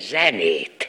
zenét.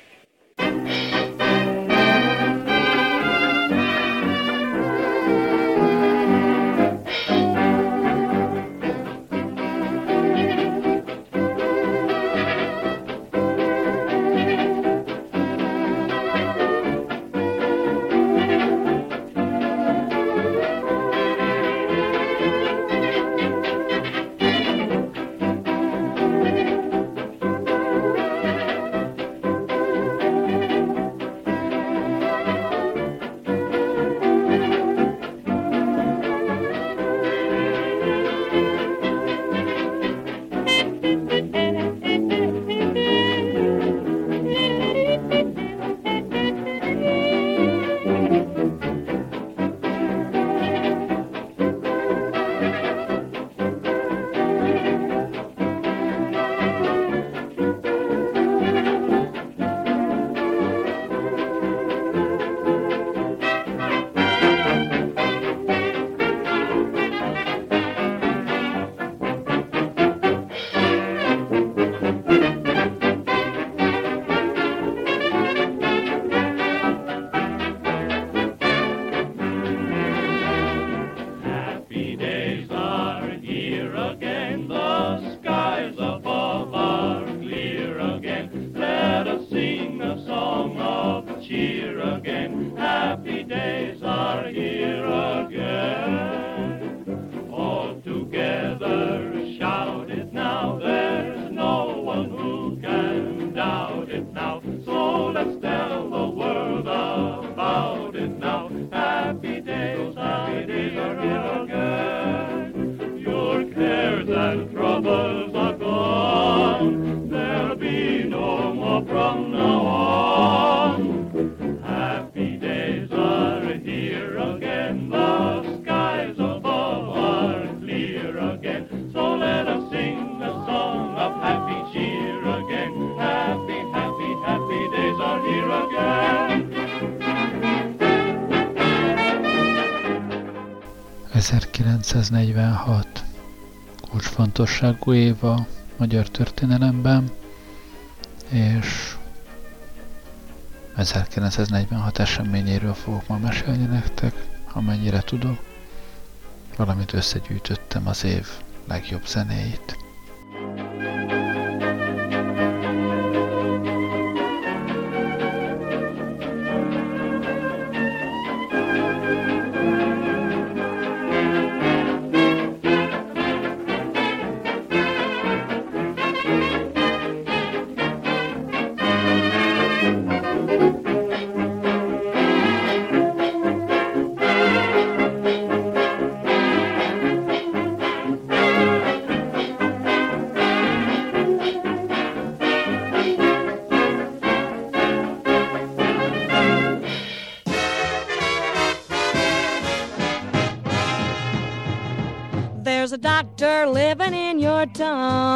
Kulcsfontosságú év a magyar történelemben, és 1946 eseményéről fogok ma mesélni nektek, amennyire tudok. Valamint összegyűjtöttem az év legjobb zenéit.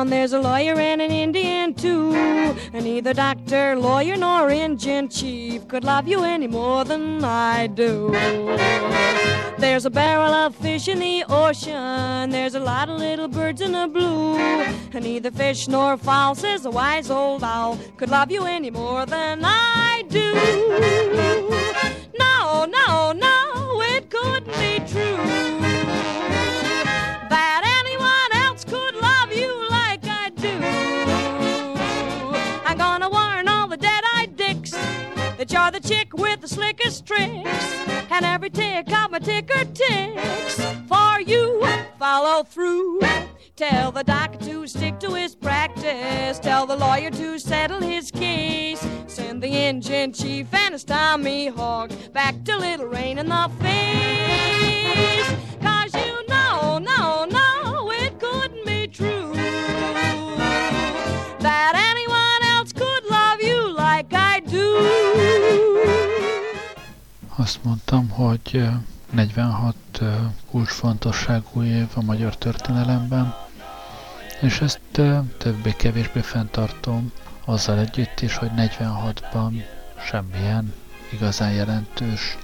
There's a lawyer and an Indian too, and neither doctor, lawyer, nor Indian chief could love you any more than I do. There's a barrel of fish in the ocean, there's a lot of little birds in the blue, and neither fish nor fowl, says a wise old owl, could love you any more than I do. No, no, no, it couldn't be true. You're the chick with the slickest tricks, and every tick of my ticker ticks for you. Follow through. Tell the doctor to stick to his practice. Tell the lawyer to settle his case. Send the engine chief and his Tommy Hawk back to Little Rain in the Face. 'Cause you know, no, no, it couldn't be true that anyone else could love you like I do. Azt mondtam, hogy 46 kulcsfontosságú év a magyar történelemben, és ezt többé-kevésbé fenntartom azzal együtt is, hogy 46-ban semmilyen igazán jelentős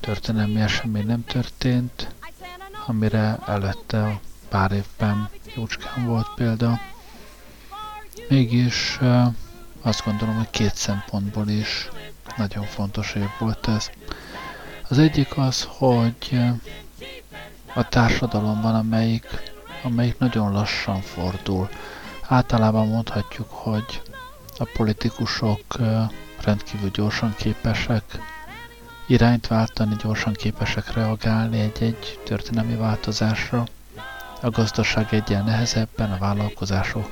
történelmi esemény nem történt, amire előtte pár évben jócskán volt példa. Mégis Azt gondolom, hogy két szempontból is nagyon fontos év volt ez. Az egyik az, hogy a társadalomban, amelyik nagyon lassan fordul. Általában mondhatjuk, hogy a politikusok rendkívül gyorsan képesek irányt váltani, gyorsan képesek reagálni egy-egy történelmi változásra. A gazdaság egyen nehezebben, a vállalkozások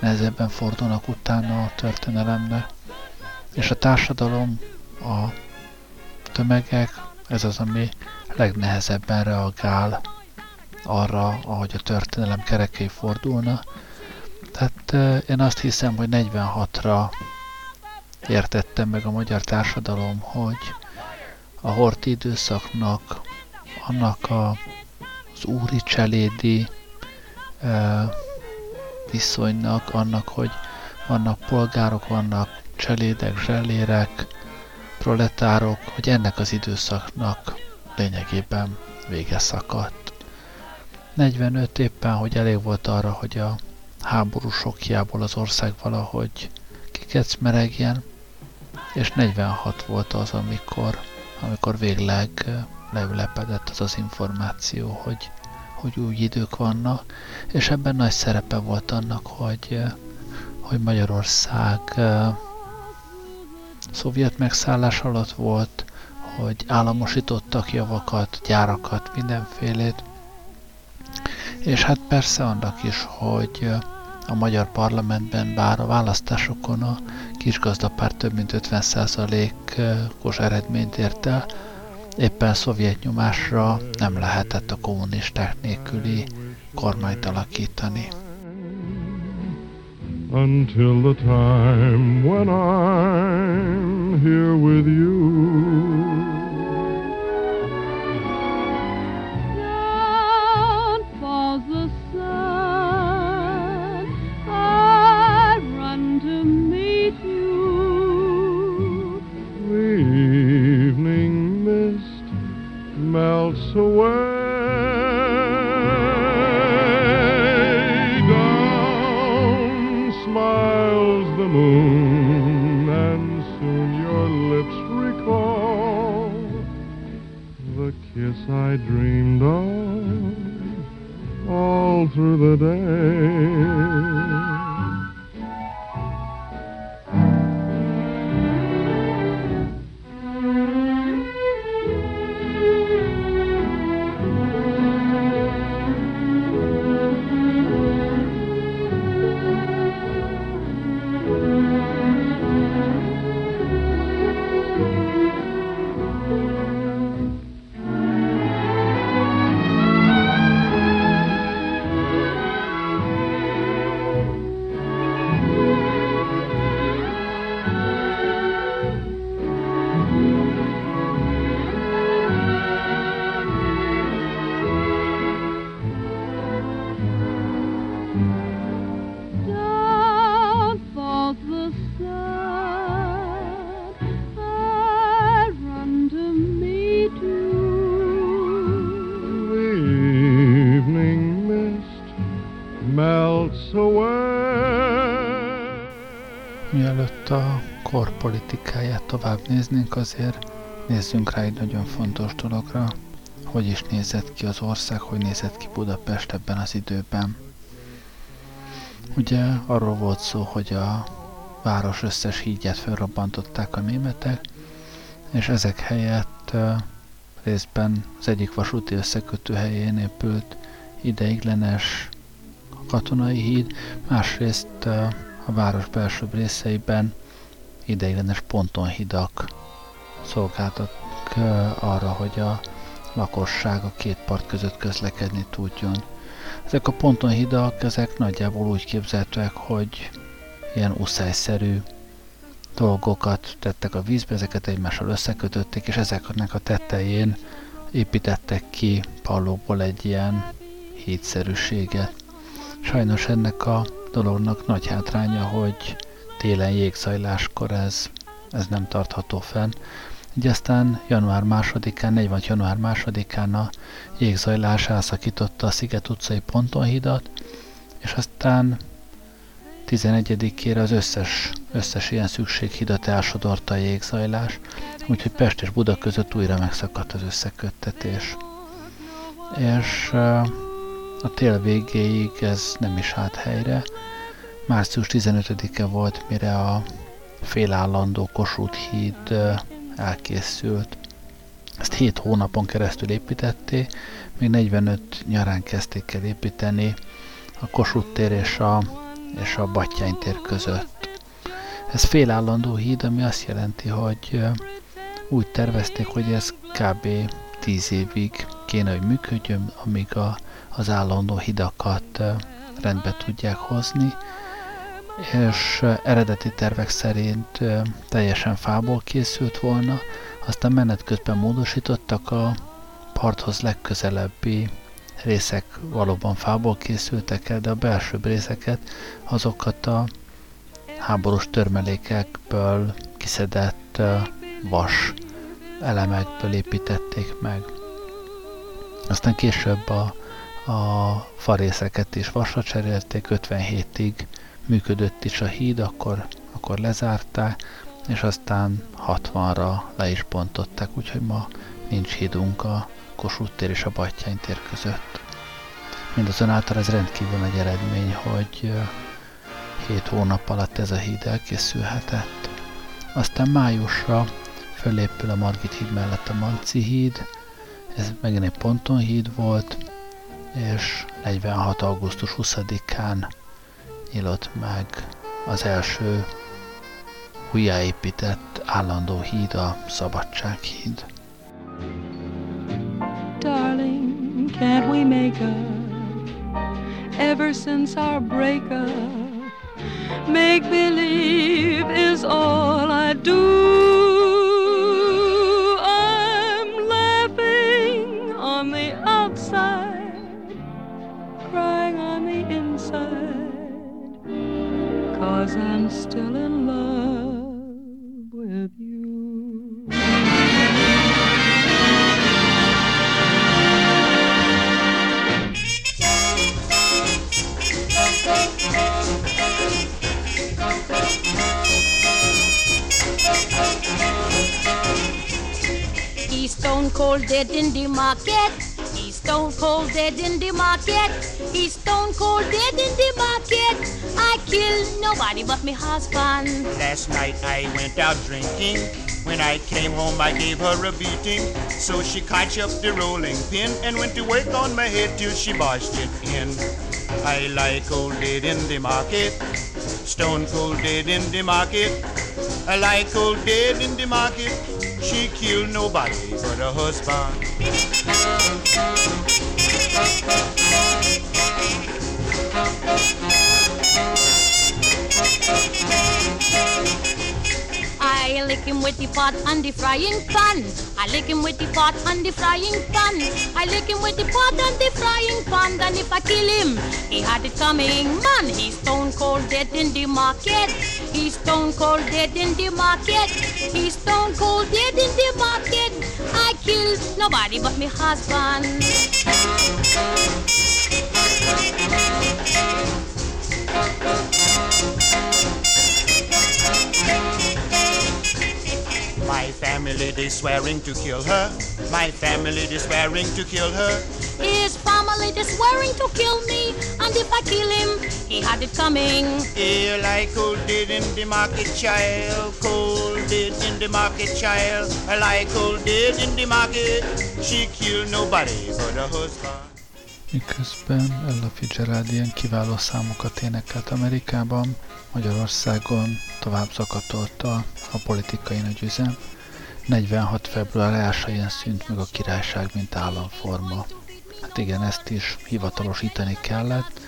nehezebben fordulnak utána a történelemre. És a társadalom, a tömegek, ez az, ami legnehezebben reagál arra, ahogy a történelem kerekei fordulna. Tehát én azt hiszem, hogy 46-ra értettem meg a magyar társadalom, hogy a horthy időszaknak, annak az úri cselédi viszonynak, annak, hogy vannak polgárok, vannak cselédek, zselérek, proletárok, hogy ennek az időszaknak lényegében vége szakadt. 45 éppen, hogy elég volt arra, hogy a háború sokjából az ország valahogy kikecmeregjen, és 46 volt az, amikor végleg leülepedett az az információ, hogy új idők vannak, és ebben nagy szerepe volt annak, hogy Magyarország szovjet megszállás alatt volt, hogy államosítottak javakat, gyárakat, mindenfélét, és hát persze annak is, hogy a magyar parlamentben bár a választásokon a kisgazdapárt több mint 50%-os eredményt ért el, éppen szovjet nyomásra nem lehetett a kommunisták nélküli kormányt alakítani. Until the time when I'm here with you. Melts away, down smiles the moon, and soon your lips recall the kiss I dreamed of all through the day. Politikáját tovább néznénk, azért nézzünk rá egy nagyon fontos dologra, hogy is nézett ki az ország, hogy nézett ki Budapest ebben az időben. Ugye arról volt szó, hogy a város összes hídját felrobbantották a németek, és ezek helyett részben az egyik vasúti összekötő helyén épült ideiglenes katonai híd, másrészt a város belsőbb részeiben ideiglenes pontonhidak szolgáltak arra, hogy a lakosság a két part között közlekedni tudjon. Ezek a pontonhidak, ezek nagyjából úgy képzeltek, hogy ilyen uszályszerű dolgokat tettek a vízbe, ezeket egymással összekötötték, és ezeknek a tetején építettek ki pallóból egy ilyen hídszerűséget. Sajnos ennek a dolognak nagy hátránya, hogy télen jégzajláskor ez nem tartható fenn. Így aztán január 2-án a jégzajlás elszakította a Sziget utcai pontonhidat, és aztán 11-ére az összes Összes ilyen szükséghidat elsodarta a jégzajlás, úgyhogy Pest és Buda között újra megszakadt az összeköttetés. És a tél végéig ez nem is állt helyre. Március 15-e volt, mire a félállandó Kossuth híd elkészült. Ezt 7 hónapon keresztül építették, még 45 nyarán kezdték el építeni a Kossuth tér és a Battyány tér között. Ez félállandó híd, ami azt jelenti, hogy úgy tervezték, hogy ez kb. 10 évig kéne, hogy működjön, amíg az állandó hidakat rendbe tudják hozni, és eredeti tervek szerint teljesen fából készült volna, aztán menet közben módosítottak, a parthoz legközelebbi részek valóban fából készültek el, de a belsőbb részeket, azokat a háborús törmelékekből kiszedett vas elemekből építették meg. Aztán később a farészeket is vasra cserélték, 57-ig működött is a híd, akkor lezárták, és aztán 60-ra le is bontották, úgyhogy ma nincs hídunk a Kossuth tér és a Battyány tér között. Mindazonáltal ez rendkívül nagy eredmény, hogy 7 hónap alatt ez a híd elkészülhetett. Aztán májusra fölépül a Margit híd mellett a Manci híd, ez megint egy pontonhíd volt, és 46. augusztus 20-án nyílt meg az első újjáépített állandó híd, a Szabadság híd. Darling, can't we make up? Ever since our breakup, make believe is all I do. Cause I'm still in love with you. He's stone cold dead in the market. He's stone cold dead in the market. He's stone cold dead in the market. I killed nobody but me husband. Last night I went out drinking. When I came home I gave her a beating. So she caught up the rolling pin and went to work on my head till she bashed it in. I lie cold dead in the market, stone cold dead in the market. I lie cold dead in the market. She killed nobody but her husband. I lick him with the pot and the frying pan. I lick him with the pot and the frying pan. I lick him with the pot and the frying pan. And if I kill him, he had it coming. Man, he's stone cold dead in the market. He's stone cold dead in the market. He's stone cold dead in the market. I killed nobody but my husband. My family, they swearing to kill her. My family, they swearing to kill her. His family, they swearing to kill me. And if I kill him, he had it coming. Ill, I cold dead in the market, child. Cold dead in the market, child. I lie cold dead in the market. She killed nobody but her husband. Miközben Ella Fitzgerald ilyen kiváló számokat énekelt Amerikában, Magyarországon tovább zakatolta a politikai nagyüzem. 46. február 1-jén szűnt meg a királyság, mint államforma. Hát igen, ezt is hivatalosítani kellett.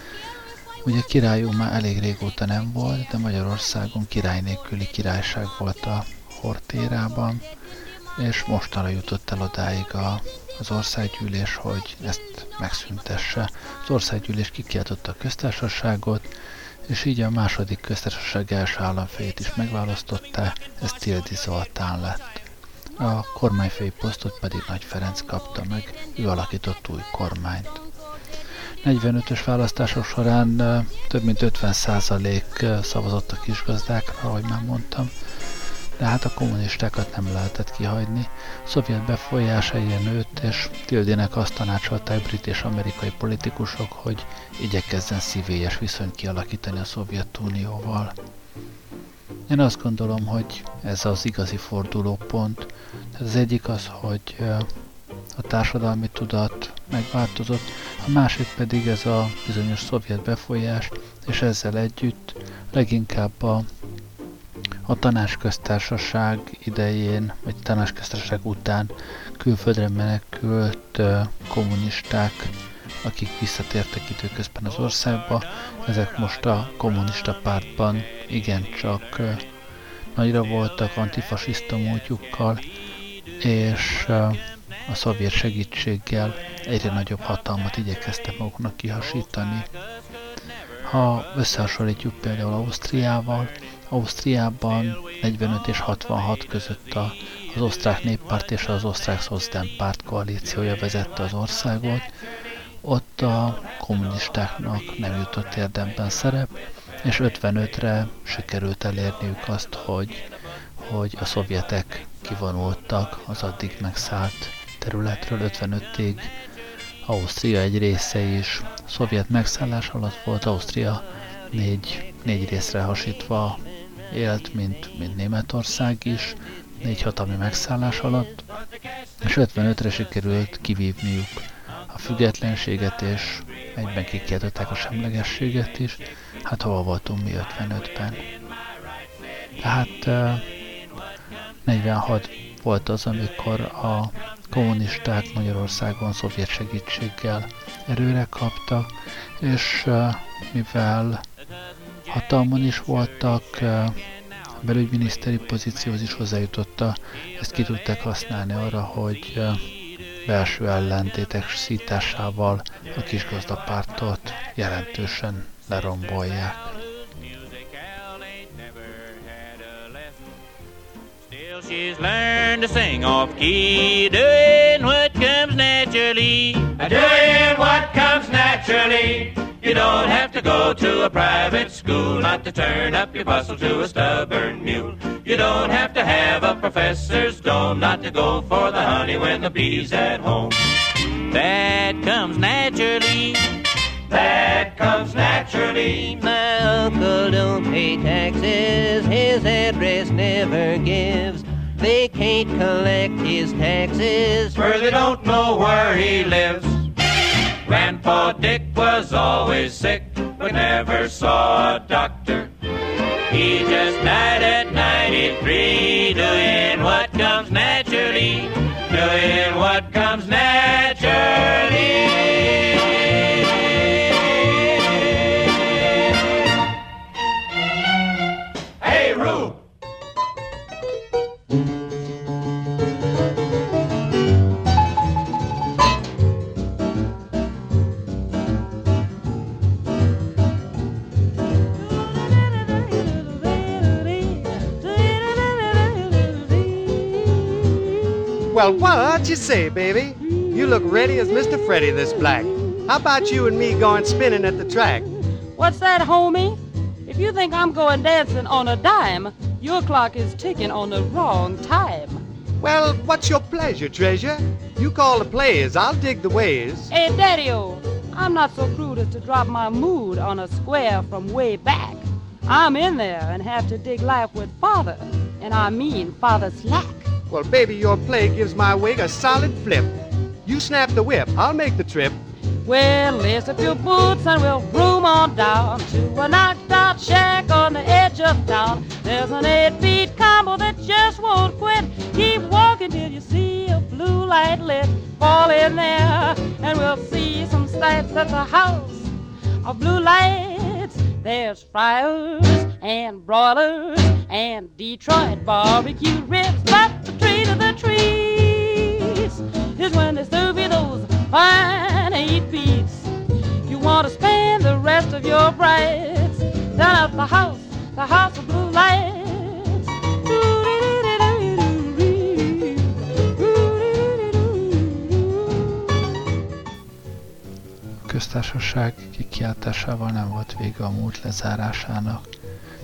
Ugye királyunk már elég régóta nem volt, de Magyarországon király nélküli királyság volt a Horthy érában, és mostanra jutott el odáig az országgyűlés, hogy ezt megszüntesse. Az országgyűlés kikiáltotta a köztársaságot, és így a második köztársaság első államfejét is megválasztotta, ez Tildy Zoltán lett. A kormányfői posztot pedig Nagy Ferenc kapta meg, ő alakított új kormányt. 45-ös választások során több mint 50% szavazott a kisgazdákra, ahogy már mondtam, de hát a kommunistákat nem lehetett kihagyni. A szovjet befolyása ilyen nőtt, és Tildynek azt tanácsolták brit és amerikai politikusok, hogy igyekezzen szívélyes viszonyt kialakítani a Szovjetunióval. Én azt gondolom, hogy ez az igazi fordulópont. Az egyik az, hogy a társadalmi tudat megváltozott, a másik pedig ez a bizonyos szovjet befolyás, és ezzel együtt leginkább a tanácsköztársaság idején, vagy tanácsköztársaság után külföldre menekült kommunisták, akik visszatértek időközben az országba, ezek most a kommunista pártban igencsak nagyra voltak antifasiszta módjukkal, és a szovjet segítséggel egyre nagyobb hatalmat igyekeztek maguknak kihasítani. Ha összehasonlítjuk például Ausztriával, Ausztriában 45 és 66 között az osztrák néppárt és az osztrák szocdem párt koalíciója vezette az országot, ott a kommunistáknak nem jutott érdemben szerep, és 55-re sikerült elérniük azt, hogy a szovjetek kivonultak az addig megszállt területről. 55-ig Ausztria egy része is szovjet megszállás alatt volt, Ausztria négy részre hasítva élt, mint Németország is, 4 hatalmi megszállás alatt, és 55-re sikerült kivívniuk a függetlenséget, és egyben kikiáltották a semlegességet is. Hát hova voltunk mi 55-ben? Tehát 46 volt az, amikor a kommunisták Magyarországon szovjet segítséggel erőre kaptak, és mivel hatalmon is voltak, belügyminiszteri pozícióhoz is hozzájutotta, ezt ki tudták használni arra, hogy belső ellentétek szításával a kisgazdapártot jelentősen lerombolják. She's learned to sing off key, doing what comes naturally. Doing what comes naturally. You don't have to go to a private school, not to turn up your bustle to a stubborn mule. You don't have to have a professor's dome, not to go for the honey when the bee's at home. That comes naturally. That comes naturally. My uncle don't pay taxes, his address never gives. They can't collect his taxes, for they don't know where he lives. Grandpa Dick was always sick, but never saw a doctor. He just died at 93, doing what comes naturally. Doing what comes naturally. Well, what you say, baby? You look ready as Mr. Freddy this black. How about you and me going spinning at the track? What's that, homie? If you think I'm going dancing on a dime, your clock is ticking on the wrong time. Well, what's your pleasure, treasure? You call the players, I'll dig the ways. Hey, Daddy-o, I'm not so crude as to drop my mood on a square from way back. I'm in there and have to dig life with Father, and I mean Father Slack. Well, baby, your play gives my wig a solid flip. You snap the whip, I'll make the trip. Well, lace up your boots and we'll room on down to a knocked-out shack on the edge of town. There's an 8-beat combo that just won't quit. Keep walking till you see a blue light lit. Fall in there and we'll see some sights at the house of blue lights. There's fryers and broilers and Detroit barbecue ribs. But the treat of the trees is when they serve you those fine 8 beats. You want to spend the rest of your brights down at the house of blue lights. köztársaság kikiáltásával nem volt vége a múlt lezárásának.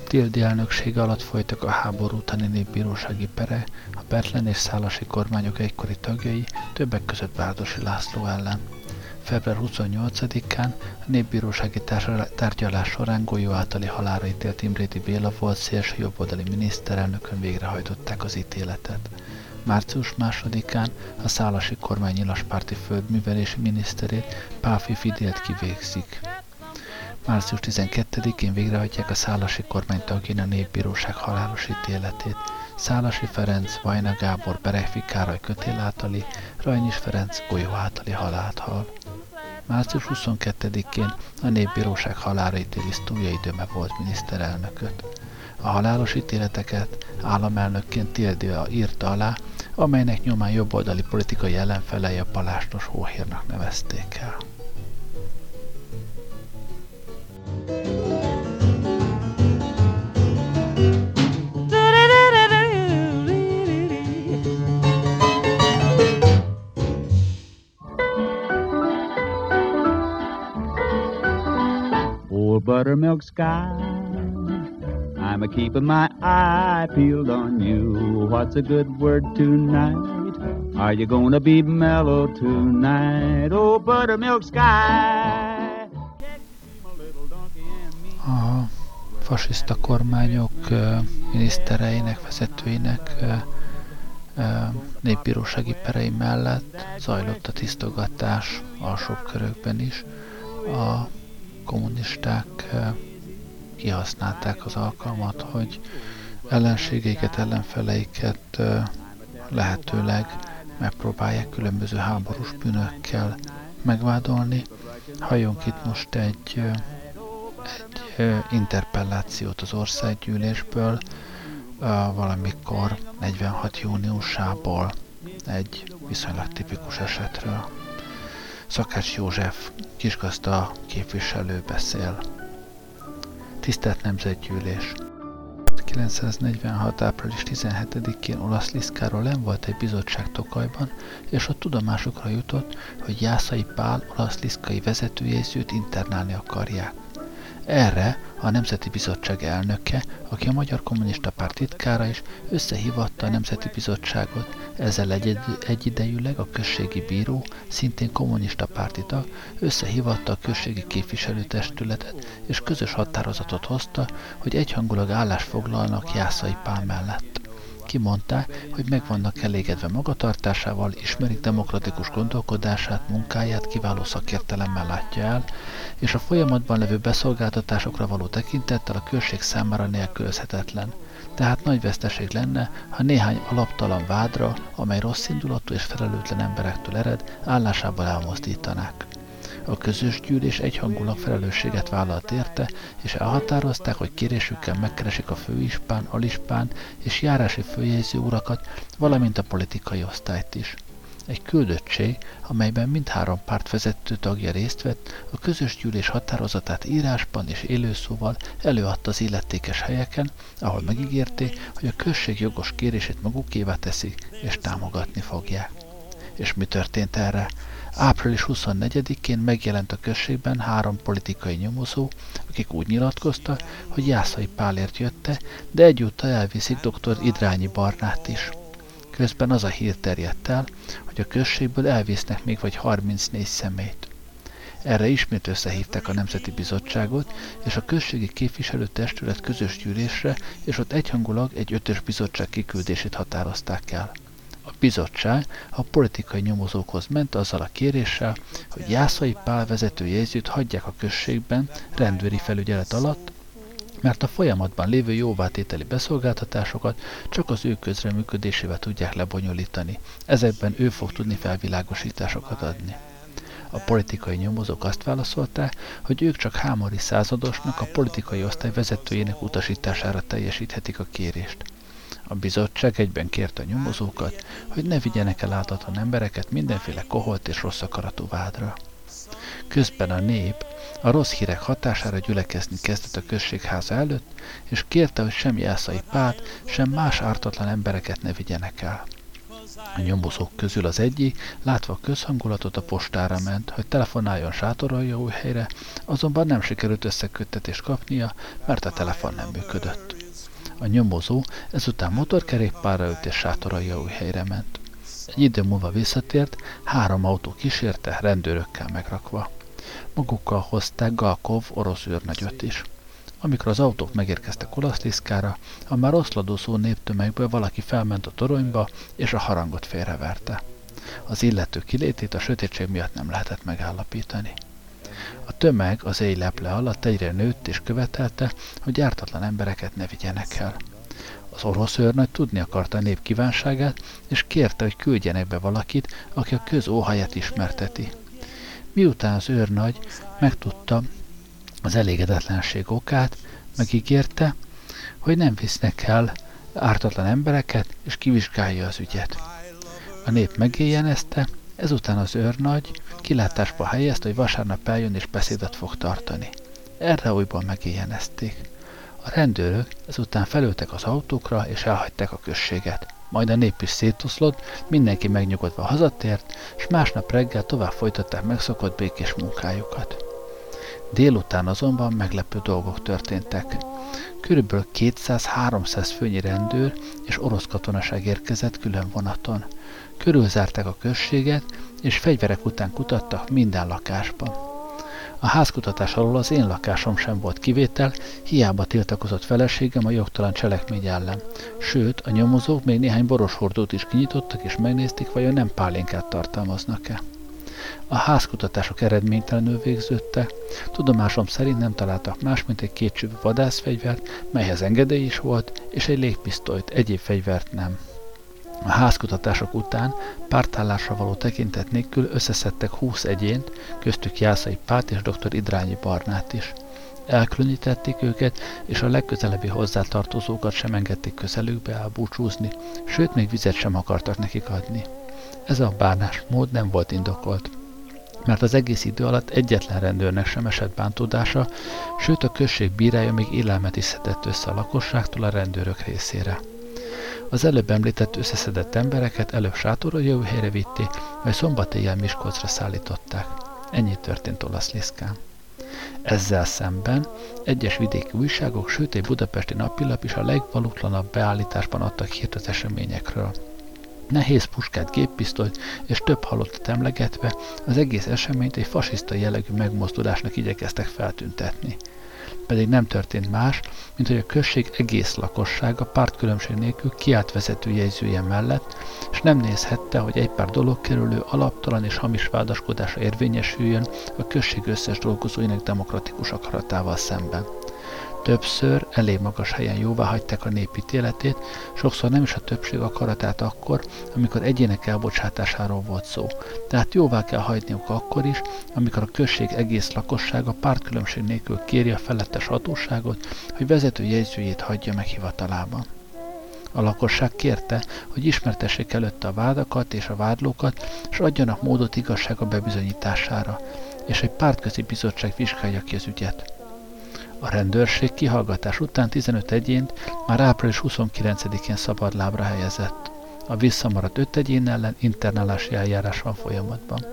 Tildy elnökség alatt folytak a háború utáni népbírósági perek, a Bertlen és Szálasi kormányok egykori tagjai, többek között Várdossy László ellen. Február 28-án a népbírósági tárgyalás során golyó általi halálra ítélt Imrédi Béla volt szélső jobboldali miniszterelnökön végrehajtották az ítéletet. Március 2-án a szálasi kormány nyilaspárti földművelési miniszterét, Páffy Fidélt kivégzik. Március 12-én végrehajtják a szálasi kormány tagjain a népbíróság halálos ítéletét. Szálasi Ferenc, Vajna Gábor, Berechfi Károly kötél általi, Rajniss Ferenc golyó általi halált hal. Március 22-én a népbíróság halálra ítéli Sztójay Döme volt miniszterelnököt. A halálos ítéleteket államelnökként Tildy írta alá, amelynek nyomán jobboldali politikai ellenfelei a palástos hóhérnak nevezték el. Old buttermilk sky, I'm a keepin' my eye peeled on you. What's a good word tonight? Are you gonna be mellow tonight? Oh, buttermilk sky. A fasiszta kormányok minisztereinek, vezetőinek népbírósági perei mellett zajlott a tisztogatás alsóbb körökben is. A kommunisták kihasználták az alkalmat, hogy ellenségeiket, ellenfeleiket lehetőleg megpróbálják különböző háborús bűnökkel megvádolni. Halljunk itt most egy interpellációt az országgyűlésből, valamikor 46. júniusából, egy viszonylag tipikus esetről. Szakács József, kisgazda képviselő beszél. Tisztelt Nemzetgyűlés! 1946. április 17-én Olasz-Liszkáról lenn volt egy bizottság Tokajban, és ott tudomásukra jutott, hogy Jászai Pál olasz-liszkai vezetőjegyzőt internálni akarják. Erre a Nemzeti Bizottság elnöke, aki a Magyar Kommunista Párt titkára is, összehívatta a Nemzeti Bizottságot, ezzel egyidejűleg a községi bíró, szintén kommunista párti tag, összehívatta a községi képviselőtestületet, és közös határozatot hozta, hogy egyhangulag állást foglalnak Jászai Pál mellett. Kimondták, hogy meg vannak elégedve magatartásával, ismerik demokratikus gondolkodását, munkáját kiváló szakértelemmel látja el, és a folyamatban levő beszolgáltatásokra való tekintettel a község számára nélkülözhetetlen. Tehát nagy veszteség lenne, ha néhány alaptalan vádra, amely rosszindulatú és felelőtlen emberektől ered, állásából elmozdítanák. A közös gyűlés egyhangulag felelősséget vállalt érte, és elhatározták, hogy kérésükkel megkeresik a főispán, alispán és járási főjegyző urakat, valamint a politikai osztályt is. Egy küldöttség, amelyben mindhárom párt vezető tagja részt vett, a közös gyűlés határozatát írásban és élőszóval előadta az illetékes helyeken, ahol megígérték, hogy a község jogos kérését magukévá teszik és támogatni fogják. És mi történt erre? Április 24-én megjelent a községben 3 politikai nyomozó, akik úgy nyilatkoztak, hogy Jászai Pálért jötte, de egyúttal elviszik dr. Idrányi Barnát is. Közben az a hír terjedt el, hogy a községből elvisznek még vagy 34 személyt. Erre ismét összehívták a Nemzeti Bizottságot és a községi képviselőtestület közös gyűlésre, és ott egyhangulag egy 5-ös bizottság kiküldését határozták el. A bizottság a politikai nyomozókhoz ment azzal a kéréssel, hogy Jászai Pál vezetőjegyzőt hagyják a községben rendőri felügyelet alatt, mert a folyamatban lévő jóvátételi beszolgáltatásokat csak az ő közreműködésével tudják lebonyolítani. Ezekben ő fog tudni felvilágosításokat adni. A politikai nyomozók azt válaszolták, hogy ők csak Hámori századosnak, a politikai osztály vezetőjének utasítására teljesíthetik a kérést. A bizottság egyben kérte a nyomozókat, hogy ne vigyenek el ártatlan embereket mindenféle koholt és rossz akaratú vádra. Közben a nép a rossz hírek hatására gyülekezni kezdett a községháza előtt, és kérte, hogy sem Jászai Pált, sem más ártatlan embereket ne vigyenek el. A nyomboszók közül az egyik, látva a közhangulatot, a postára ment, hogy telefonáljon sátoraljaújhelyre, azonban nem sikerült összeköttetést kapnia, mert a telefon nem működött. A nyomozó ezután motorkerékpárra ült és sátoraljaújhelyre ment. Egy idő múlva visszatért, 3 autó kísérte, rendőrökkel megrakva. Magukkal hozták Galkov orosz őrnagyot is. Amikor az autók megérkeztek Olaszliszkára, a már oszladozó néptömegből valaki felment a toronyba, és a harangot félreverte. Az illető kilétét a sötétség miatt nem lehetett megállapítani. A tömeg az éj leple alatt egyre nőtt és követelte, hogy ártatlan embereket ne vigyenek el. Az orosz őrnagy tudni akarta a nép kívánságát, és kérte, hogy küldjenek be valakit, aki a közóhaját ismerteti. Miután az őrnagy megtudta az elégedetlenség okát, megígérte, hogy nem visznek el ártatlan embereket, és kivizsgálja az ügyet. A nép megéjjenezte, ezután az őrnagy kilátásba helyezte, hogy vasárnap eljön és beszédet fog tartani. Erre újból megéjjenezték. A rendőrök ezután felültek az autókra és elhagyták a községet. Majd a nép is szétoszlott, mindenki megnyugodva hazatért, és másnap reggel tovább folytatták megszokott békés munkájukat. Délután azonban meglepő dolgok történtek. Körülbelül 200-300 főnyi rendőr és orosz katonaság érkezett külön vonaton. Körülzárták a községet, és fegyverek után kutattak minden lakásban. A házkutatás alól az én lakásom sem volt kivétel, hiába tiltakozott feleségem a jogtalan cselekmény ellen. Sőt, a nyomozók még néhány boroshordót is kinyitottak, és megnézték, vajon nem pálinkát tartalmaznak-e. A házkutatások eredménytelenül végződtek, tudomásom szerint nem találtak más, mint egy kétsüvű vadászfegyvert, melyhez engedély is volt, és egy légpisztolyt, egyéb fegyvert nem. A házkutatások után pártállásra való tekintet nélkül összeszedtek 20 egyént, köztük Jászai Pált és dr. Idrányi Barnát is. Elkülönítették őket, és a legközelebbi hozzátartozókat sem engedték közelükbe elbúcsúzni, sőt még vizet sem akartak nekik adni. Ez a bánásmód nem volt indokolt, mert az egész idő alatt egyetlen rendőrnek sem esett bántódása, sőt a község bírája még élelmet is szedett össze a lakosságtól a rendőrök részére. Az előbb említett összeszedett embereket előbb sátoraljaújhelyre vitték, majd szombat éjjel Miskolcra szállították. Ennyi történt Olaszliszkán. Ezzel szemben egyes vidéki újságok, sőt egy budapesti napilap is a legvalutlanabb beállításban adtak hírt az eseményekről. Nehéz puskát, géppisztolyt és több halottat emlegetve az egész eseményt egy fasiszta jellegű megmozdulásnak igyekeztek feltüntetni. Pedig nem történt más, mint hogy a község egész lakossága pártkülönbség nélkül kiállt vezetőjegyzője mellett, és nem nézhette, hogy egy pár dologkerülő alaptalan és hamis vádaskodásra érvényesüljön a község összes dolgozóinak demokratikus akaratával szemben. Többször elég magas helyen jóvá hagyták a népítéletét, sokszor nem is a többség akaratát akkor, amikor egyének elbocsátásáról volt szó. Tehát jóvá kell hagyniuk akkor is, amikor a község egész lakossága pártkülönbség nélkül kéri a felettes hatóságot, hogy vezető jegyzőjét hagyja meg hivatalában. A lakosság kérte, hogy ismertessék előtte a vádakat és a vádlókat, és adjanak módot igazsága bebizonyítására, és egy pártközi bizottság vizsgálja ki az ügyet. A rendőrség kihallgatás után 15 egyént már április 29-én szabadlábra helyezett. A visszamaradt 5 egyén ellen internálási eljárás van folyamatban.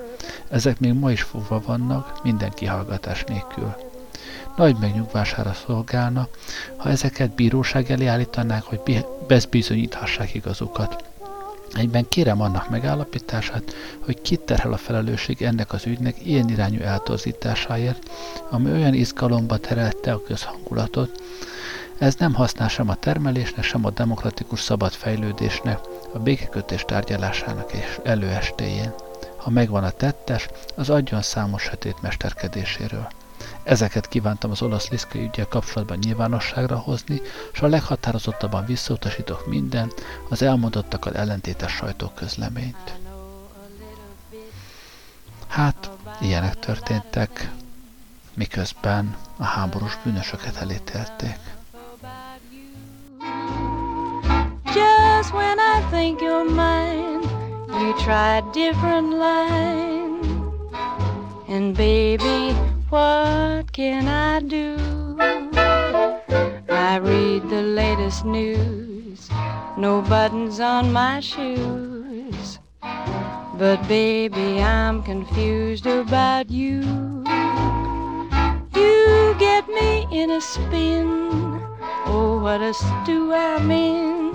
Ezek még ma is fogva vannak, minden kihallgatás nélkül. Nagy megnyugvására szolgálna, ha ezeket bíróság elé állítanák, hogy bizonyíthassák igazukat. Egyben kérem annak megállapítását, hogy kit terhel a felelősség ennek az ügynek ilyen irányú eltorzításáért, ami olyan izgalomba terelte a közhangulatot. Ez nem használ sem a termelésnek, sem a demokratikus szabad fejlődésnek, a békekötés tárgyalásának és előestéjén. Ha megvan a tettes, az adjon számos sötét mesterkedéséről. Ezeket kívántam az olaszliszkai üggyel kapcsolatban nyilvánosságra hozni, és a leghatározottabban visszautasítok minden az elmondottakkal ellentétes sajtóközleményt. Hát, ilyenek történtek, miközben a háborús bűnösöket elítélték. Just when I think you're mine, you try different line, and baby, what can I do? I read the latest news. No buttons on my shoes. But baby, I'm confused about you. You get me in a spin. Oh, what a stew I'm in.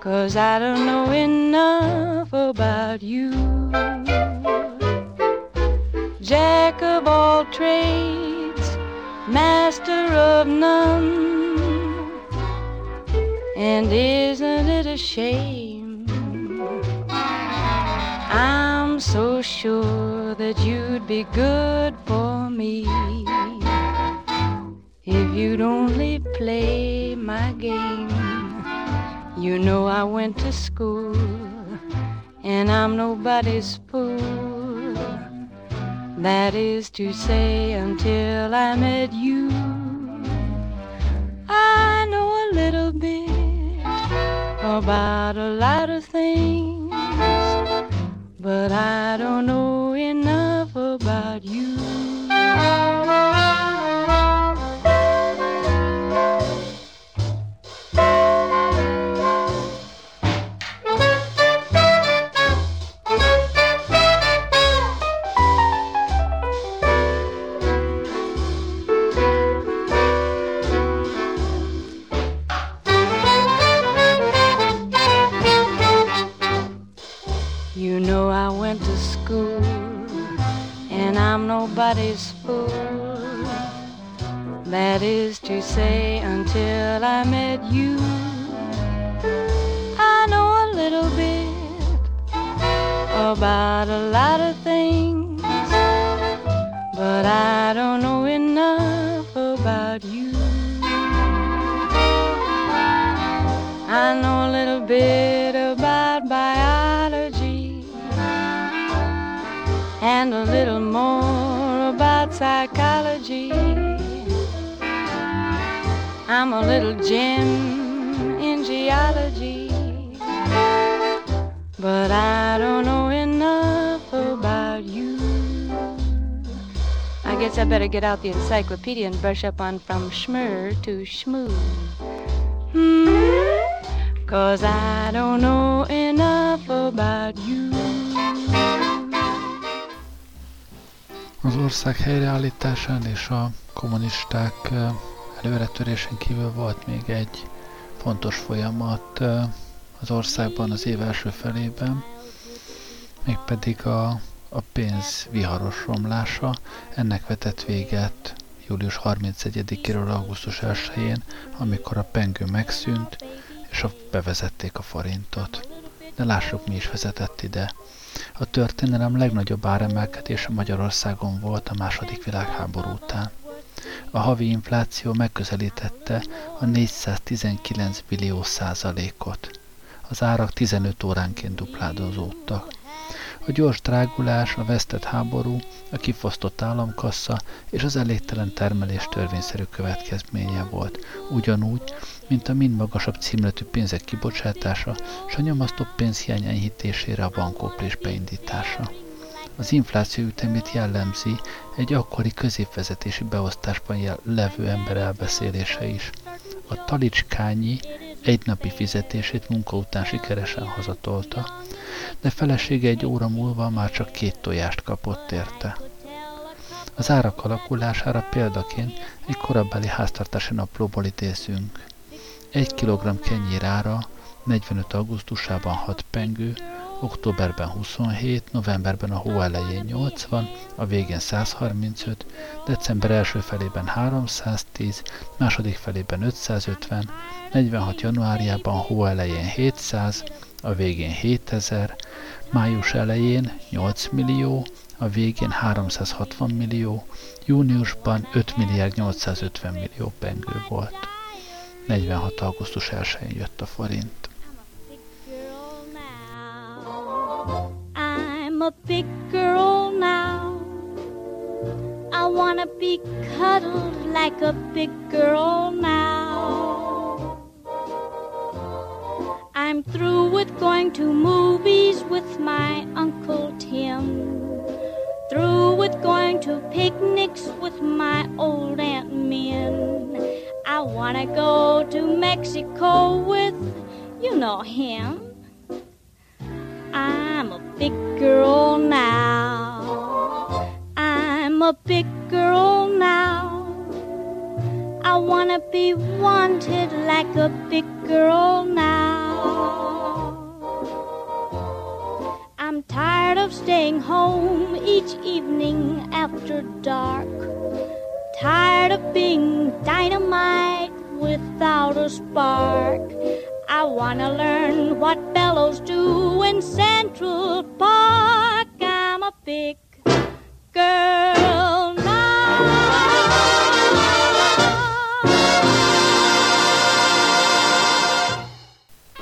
'Cause I don't know enough about you. Jack of all trades, master of none. And isn't it a shame? I'm so sure that you'd be good for me if you'd only play my game. You know I went to school and I'm nobody's fool. That is to say, until I met you. I know a little bit about a lot of things, but I don't know enough about you. Nobody's fool. That is to say, until I met you. I know a little bit about a lot of things, but I don't know enough about you. I know a little bit about biology and a little more about psychology. I'm a little gem in geology, but I don't know enough about you. I guess I better get out the encyclopedia and brush up on from schmur to schmoo. 'Cause I don't know enough about you. Az ország helyreállításán és a kommunisták előretörésén kívül volt még egy fontos folyamat az országban az év első felében, mégpedig a pénz viharos romlása. Ennek vetett véget július 31-éről augusztus 1-én, amikor a pengő megszűnt és bevezették a forintot. De lássuk, mi is vezetett ide. A történelem legnagyobb áremelkedése Magyarországon volt a II. Világháború után. A havi infláció megközelítette a 419 billió százalékot. Az árak 15 óránként duplázódtak. A gyors drágulás, a vesztett háború, a kifosztott államkassa és az elégtelen termelés törvényszerű következménye volt, ugyanúgy, mint a mind magasabb címletű pénzek kibocsátása és a nyomasztó pénzhiány enyhítésére a bankoplés beindítása. Az infláció ütemét jellemzi egy akkori középvezetési beosztásban levő ember elbeszélése is. A talicskányi egynapi fizetését munka után sikeresen hazatolta, de felesége egy óra múlva már csak 2 tojást kapott érte. Az árak alakulására példaként egy korabeli háztartási naplóból idézünk. 1 kg kenyér ára 45. augusztusában 6 pengő, októberben 27, novemberben a hó elején 80, a végén 135, december első felében 310, második felében 550, 46 januárjában hó elején 700, a végén 7000, május elején 8 millió, a végén 360 millió, júniusban 5 milliárd 850 millió pengő volt. 46. augusztus 1-én jött a forint. I'm a big girl now. I wanna be cuddled like a big girl now. I'm through with going to movies with my Uncle Tim. Through with going to picnics with my old Aunt Min. I wanna go to Mexico with, you know, him. I'm a big girl now. I'm a big girl now. I wanna be wanted like a big girl now. I'm tired of staying home each evening after dark. Tired of being dynamite without a spark. I wanna learn what bellows do in Central Park. I'm a big girl now.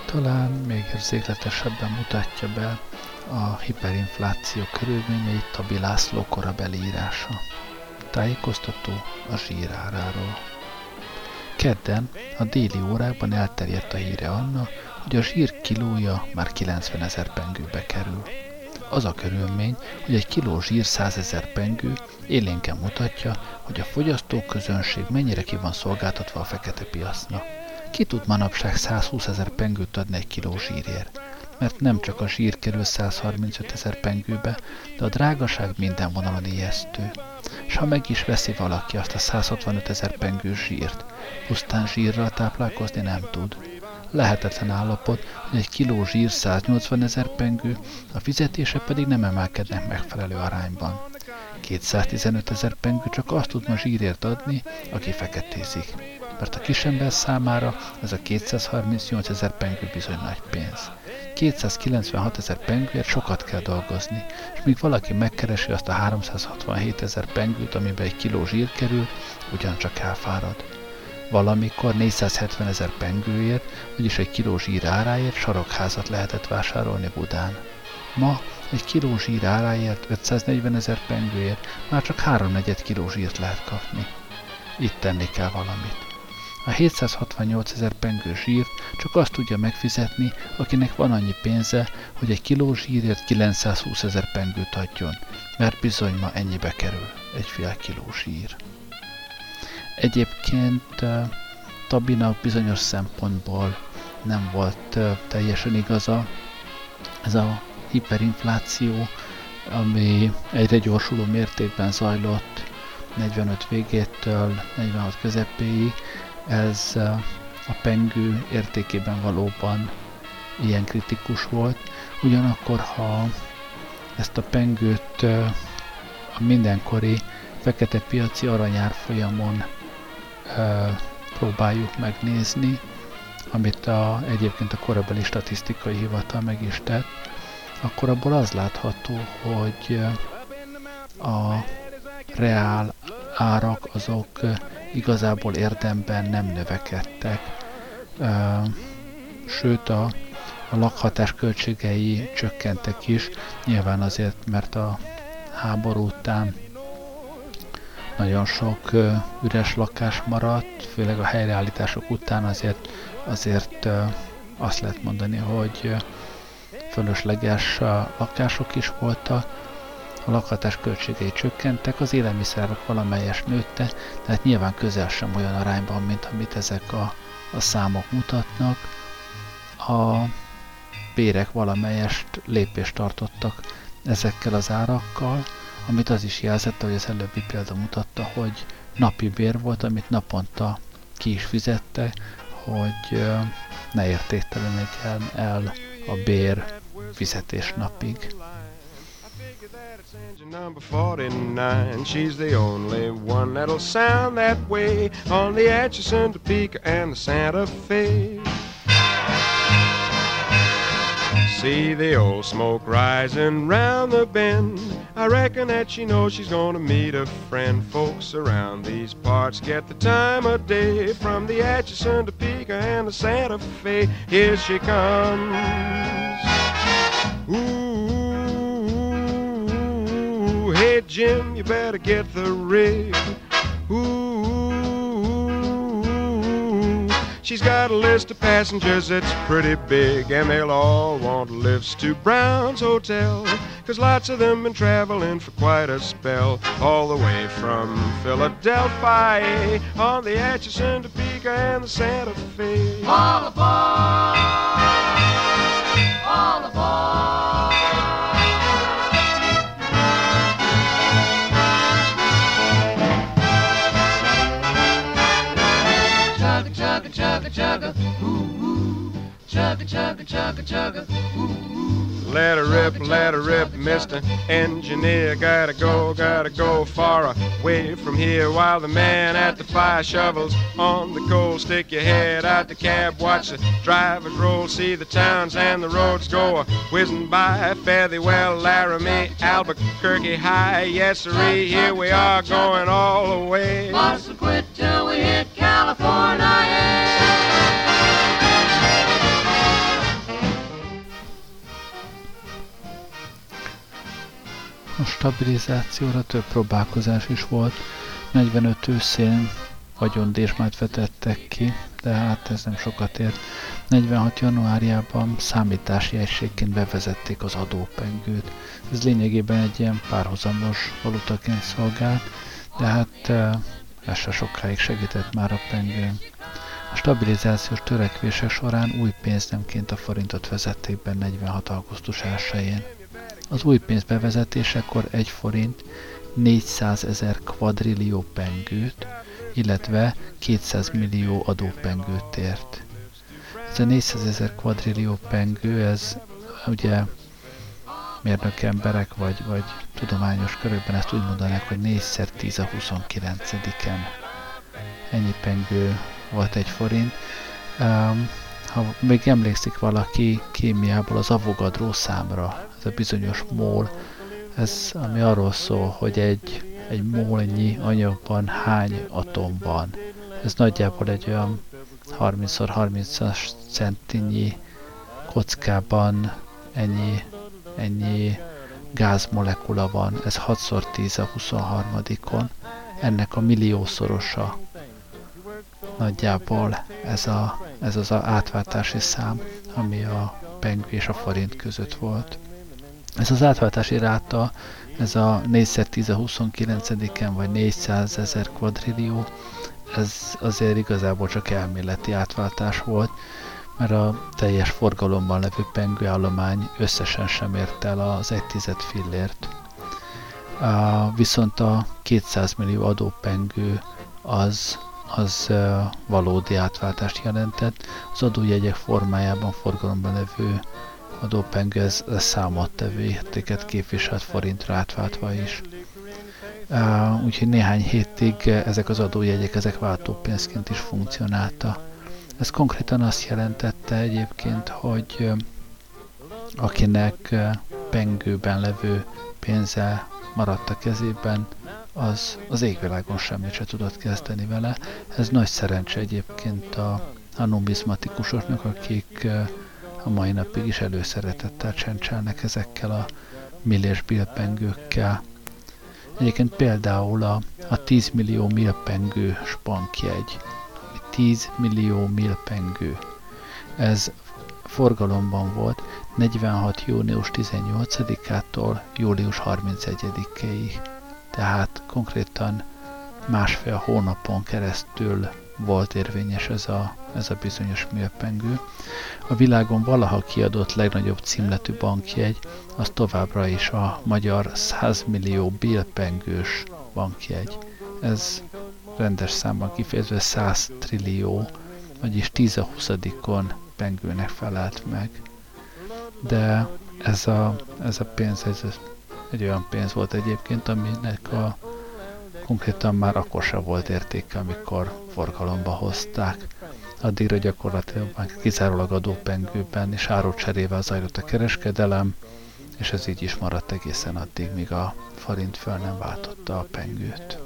Talán még érzékletesebben mutatja be a hiperinfláció körülményeit Tabi László korabeli írása. Tájékoztató a zsíráráról. Kedden a déli órákban elterjedt a híre anna, hogy a zsír kilója már 90 000 pengőbe kerül. Az a körülmény, hogy egy kiló zsír 100 000 pengő élénken mutatja, hogy a fogyasztóközönség mennyire ki van szolgáltatva a fekete piacnak. Ki tud manapság 120 000 pengőt adni egy kiló zsírért? Mert nem csak a zsír kerül 135 000 pengőbe, de a drágaság minden vonalon ijesztő. S ha meg is veszi valaki azt a 165 000 pengő zsírt, pusztán zsírral táplálkozni nem tud. Lehetetlen állapot, hogy egy kiló zsír 180 000 pengő, a fizetése pedig nem emelkednek megfelelő arányban. 215 000 pengő csak azt tudna zsírért adni, aki feketézik. Mert a kisember számára ez a 238 000 pengő bizony nagy pénz. 296 000 pengőért sokat kell dolgozni, és míg valaki megkeresi azt a 367 000 pengőt, amiben egy kiló zsír kerül, ugyancsak elfárad. Valamikor 470 000 pengőért, vagyis egy kiló zsír áráért sarokházat lehetett vásárolni Budán. Ma egy kiló zsír áráért 540 000 pengőért már csak 3/4 kiló zsírt lehet kapni. Itt tenni kell valamit. A 768 000 pengő zsírt csak azt tudja megfizetni, akinek van annyi pénze, hogy egy kiló zsírért 920 000 pengőt adjon, mert bizony ma ennyibe kerül egy fél kiló zsír. Egyébként Tabinak bizonyos szempontból nem volt teljesen igaza. Ez a hiperinfláció, ami egyre gyorsuló mértékben zajlott 45 végétől 46 közepéig, ez a pengő értékében valóban ilyen kritikus volt. Ugyanakkor, ha ezt a pengőt a mindenkori fekete piaci aranyárfolyamon próbáljuk megnézni, amit egyébként a korabeli statisztikai hivatal meg is tett, akkor abból az látható, hogy a reál árak azok igazából érdemben nem növekedtek, sőt a lakhatás költségei csökkentek is, nyilván azért, mert a háború után nagyon sok üres lakás maradt, főleg a helyreállítások után azért azt lehet mondani, hogy fölösleges lakások is voltak. A lakhatás költségei csökkentek, az élelmiszerek valamelyest nőtte, tehát nyilván közel sem olyan arányban, mint amit ezek a számok mutatnak. A bérek valamelyest lépést tartottak ezekkel az árakkal, amit az is jelzett, hogy az előbbi példa mutatta, hogy napi bér volt, amit naponta ki is fizette, hogy ne értéktelenedjen el a bér fizetés napig. Number 49, she's the only one that'll sound that way on the Atchison, Topeka, and the Santa Fe. See the old smoke rising round the bend. I reckon that she knows she's gonna meet a friend. Folks around these parts get the time of day from the Atchison, Topeka, and the Santa Fe. Here she comes. Ooh. Hey Jim, you better get the rig. Ooh, she's got a list of passengers that's pretty big, and they'll all want lifts to Brown's Hotel, 'cause lots of them been traveling for quite a spell, all the way from Philadelphia on the Atchison, Topeka, and the Santa Fe. All aboard! All aboard! chugga, chugga, chugga, chugga. Ooh, ooh. Letter rip, Mr. Engineer. Gotta go far away from here. While the man at the fire shovels on the coal, stick your head out the cab, watch the drivers roll, see the towns and the roads go whizzing by. Fare thee well, Laramie, Albuquerque, high, yes sirree, here we are going all the way. Bust and quit till we hit California. A stabilizációra több próbálkozás is volt. 45 őszén agyondésmát vetettek ki, de hát ez nem sokat ért. 46 januárjában számítási egységként bevezették az adópengőt. Ez lényegében egy ilyen párhuzamos valutaként szolgált, de hát ez se sokáig segített már a pengőn. A stabilizációs törekvések során új pénznemként a forintot vezették be 46. augusztus 1-én. Az új pénz bevezetésekor 1 forint 400 000 kvadrillió pengőt, illetve 200 millió adópengőt ért. Ez a 400 000 kvadrillió pengő, ez ugye mérnök emberek vagy tudományos körökben ezt úgy mondanák, hogy 4×10⁻³⁹. Ennyi pengő volt 1 forint. Ha még emlékszik valaki kémiából az Avogadró számra, ez a bizonyos mól, ez ami arról szól, hogy egy mólnyi anyagban hány atom van. Ez nagyjából egy olyan 30×30-as centinyi kockában ennyi gázmolekula van, ez 6×10⁻³-on, ennek a milliószorosa. Nagyjából ez az átváltási szám, ami a pengő és a forint között volt. Ez az átváltási ráta, ez a 4×10⁻³, vagy 400 000 kvadrillió, ez azért igazából csak elméleti átváltás volt, mert a teljes forgalomban levő pengőállomány összesen sem ért el az 1 fillért. Viszont a 200 millió adópengő az valódi átváltást jelentett. Az adójegyek formájában forgalomban levő adópengő ez számottevő értéket képviselt forintra átváltva is. Úgyhogy néhány hétig ezek az adójegyek váltópénzként is funkcionáltak. Ez konkrétan azt jelentette egyébként, hogy akinek pengőben levő pénze maradt a kezében, az égvilágon semmit se tudott kezdeni vele. Ez nagy szerencse egyébként a numizmatikusoknak, akik a mai napig is előszeretettel csencselnek ezekkel a millés billpengőkkel. Egyébként például a 10 millió millpengő bankjegy, 10 millió millpengő, ez forgalomban volt 46. június 18-ától július 31-ig. Tehát konkrétan másfél hónapon keresztül volt érvényes ez a bizonyos millpengő. A világon valaha kiadott legnagyobb címletű bankjegy, az továbbra is a magyar 100 millió billpengős bankjegy. Ez rendes számban kifejezve 100 trillió, vagyis 10×20 pengőnek felelt meg. De ez a pénz, egy olyan pénz volt egyébként, aminek konkrétan már akkor sem volt értéke, amikor forgalomba hozták. Addigra gyakorlatilag kizárólag adópengőben és árucserével zajlott a kereskedelem, és ez így is maradt egészen addig, míg a forint föl nem váltotta a pengőt.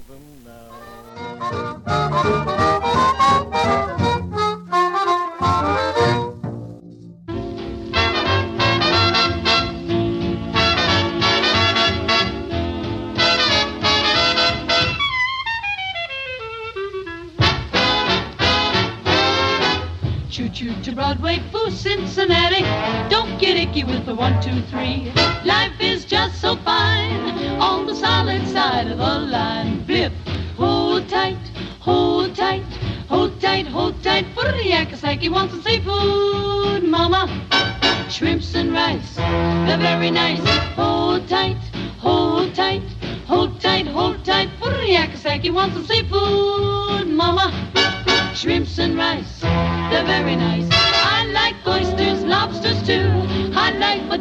Broadway, Foo, Cincinnati, don't get icky with the 1, 2, 3. Life is just so fine on the solid side of the line. Biff, hold tight, hold tight, hold tight, hold tight. For the Yakasaki wants some seafood, mama. Shrimps and rice, they're very nice. Hold tight, hold tight, hold tight, hold tight. For the Yakasaki wants some seafood, mama. Shrimps and rice, they're very nice. I like oysters.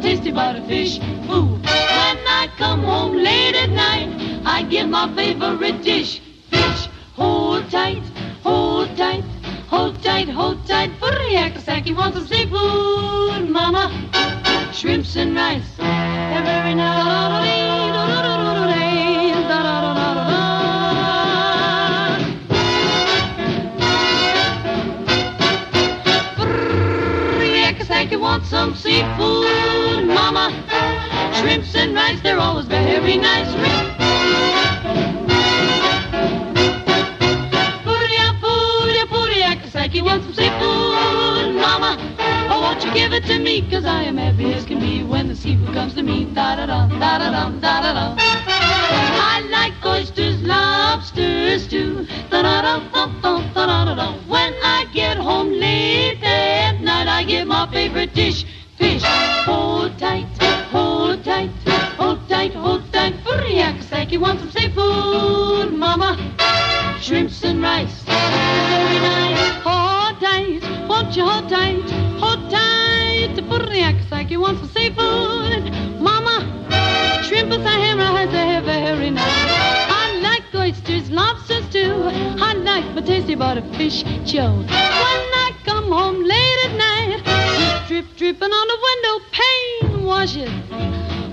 tasty butterfish food. When I come home late at night, I give my favorite dish, fish. Hold tight, hold tight, hold tight, hold tight. Burriakasaki wants some seafood, mama. Shrimps and rice. Every now and then. You want some seafood, mama? Shrimps and rice, they're always very nice. Puria, puria, puria, Kasaki wants some seafood, mama. Oh, won't you give it to me? Cause I am happy as can be when the seafood comes to me. Da-da-da, da-da-da, da-da-da. I like oysters, lobsters, too. Da-da-da, da-da-da, da-da-da. When I get home late at night, I get my favorite dish, fish. Hold tight, hold tight, hold tight, hold tight. Burriakasaki wants some seafood, mama. Shrimps and rice, every night. Hold tight, won't you hold tight, hold tight. Burriakasaki wants some seafood, mama. Shrimps and rice, every night. Oysters, lobsters too. I like my tasty butterfish Joe. When I come home late at night, drip, drip, dripping on the window pane washes.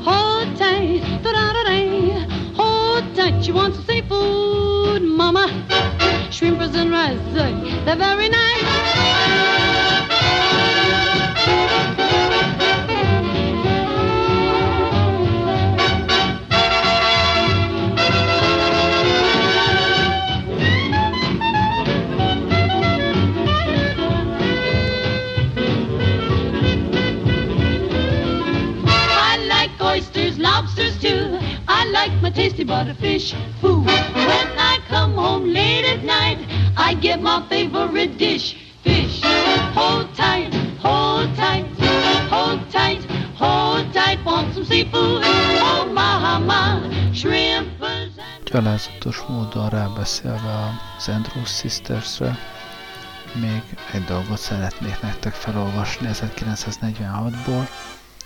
Hold tight, da-da-da-da. Hold tight, she wants some seafood, mama. Shrimpers and rice, they're very nice. Lobsters too, I like my tasty butterfish food. When I come home late at night, I get my favorite dish, fish. Hold tight, hold tight, hold tight, hold tight. Want some seafood? Oh mama, shrimpers and... Gyalázatos módon rábeszélve az Andrews Sisters-re, még egy dolgot szeretnék nektek felolvasni 1946-ból.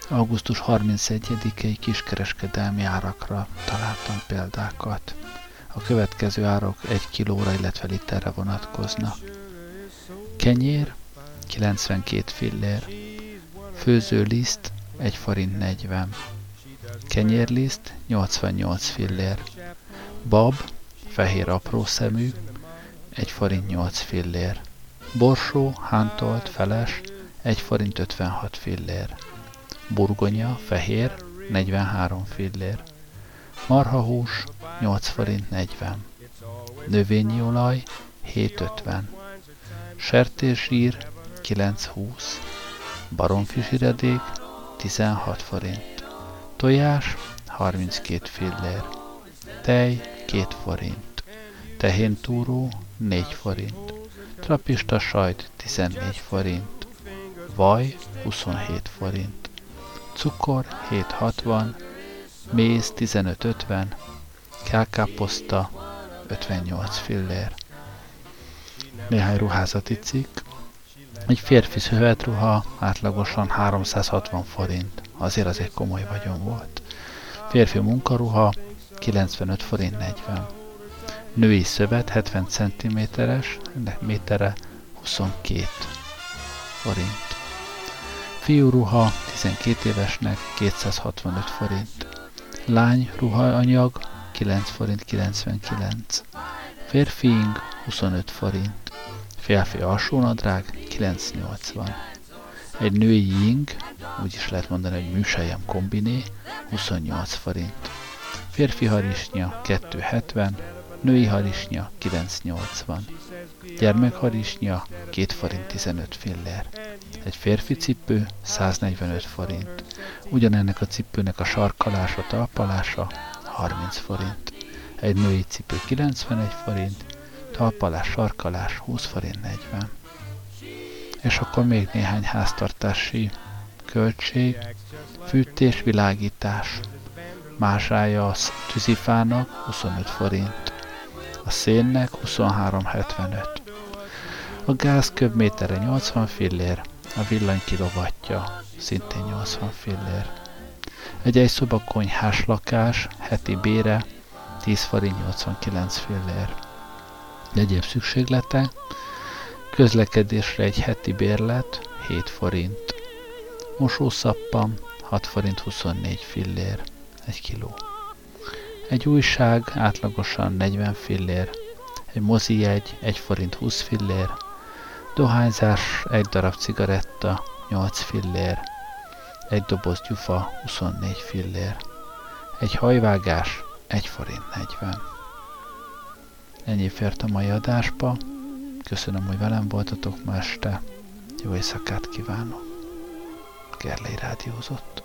Augusztus 31-i kiskereskedelmi árakra találtam példákat. A következő árak 1 kilóra, illetve literre vonatkoznak. Kenyér 92 fillér. Főzőliszt 1 forint 40. Kenyérliszt 88 fillér. Bab, fehér aprószemű, 1 forint 8 fillér. Borsó, hántolt, feles, 1 forint 56 fillér. Burgonya, fehér, 43 fillér. Marhahús, 8 forint 40. Növényi olaj, 7,50. Sertészsír, 9,20. Baromfi zsiradék, 16 forint. Tojás, 32 fillér. Tej, 2 forint. Tehéntúró, 4 forint. Trapista sajt, 14 forint. Vaj, 27 forint. Cukor 7,60, méz 15,50, kákáposzta 58 fillér. Néhány ruházati cikk. Egy férfi szövetruha átlagosan 360 forint, azért komoly vagyon volt. Férfi munkaruha 95 forint 40. Női szövet 70 cm-es, ennek métere 22 forint. Fiúruha 12 évesnek 265 forint. Lány ruhaanyag 9 forint 99. Férfi ing 25 forint. Férfi alsónadrág 9,80. Egy női ing, úgy is lehet mondani, hogy műselyem kombiné, 28 forint. Férfi harisnya 2,70, női harisnya 9,80. Gyermekharisnya 2 forint 15 fillér. Egy férfi cipő 145 forint. Ugyanennek a cipőnek a sarkalása, talpalása 30 forint. Egy női cipő 91 forint, talpalás, sarkalás 20 forint 40. És akkor még néhány háztartási költség. Fűtés, világítás. Mázsája a tűzifának 25 forint. A szénnek 23,75. A gáz köbméterre 80 fillér, a villany kilovatja, szintén 80 fillér. Egy egyszoba konyhás lakás, heti bére, 10 forint 89 fillér. Egyéb szükséglete, közlekedésre egy heti bérlet, 7 forint. Mosószappan, 6 forint 24 fillér, 1 kiló. Egy újság, átlagosan 40 fillér. Egy mozijegy, 1 forint 20 fillér. Dohányzás, egy darab cigaretta, 8 fillér. Egy doboz gyufa, 24 fillér. Egy hajvágás, 1 forint 40. Ennyi fért a mai adásba. Köszönöm, hogy velem voltatok ma este. Jó éjszakát kívánok. Gerlei rádiózott.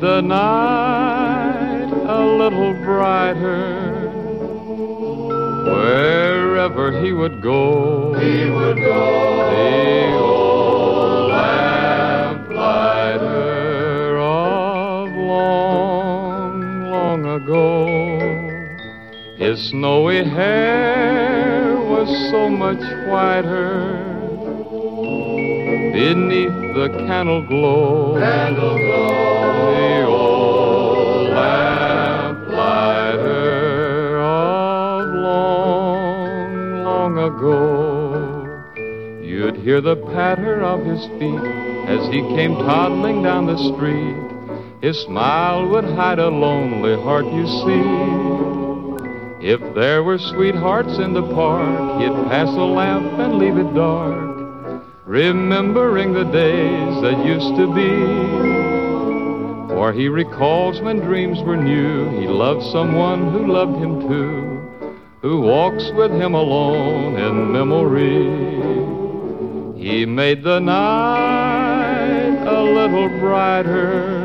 The night a little brighter, wherever he would go, the old lamplighter of long, long ago. His snowy hair was so much whiter beneath the candle glow. The old lamplighter of long, long ago. You'd hear the patter of his feet as he came toddling down the street. His smile would hide a lonely heart, you see. If there were sweethearts in the park, he'd pass a lamp and leave it dark, remembering the days that used to be. For he recalls when dreams were new, he loved someone who loved him too, who walks with him alone in memory. He made the night a little brighter,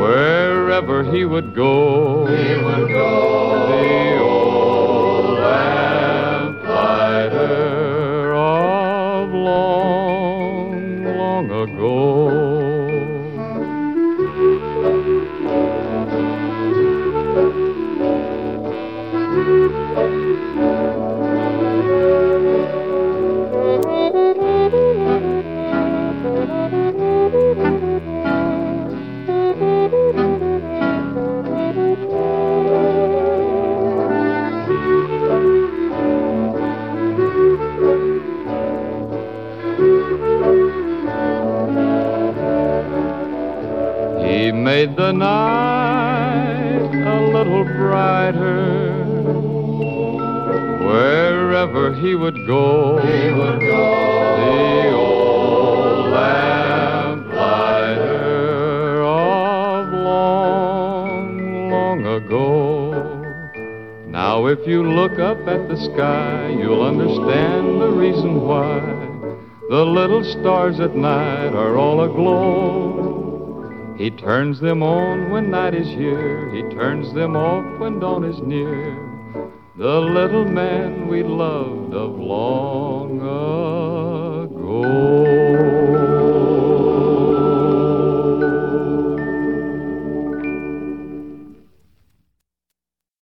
wherever he would go, the old lamplighter long, long ago. Made the night a little brighter, wherever he would go, the old lamplighter of long, long ago. Now if you look up at the sky, you'll understand the reason why the little stars at night are all aglow. He turns them on when night is here, he turns them off when dawn is near, the little man we loved of long.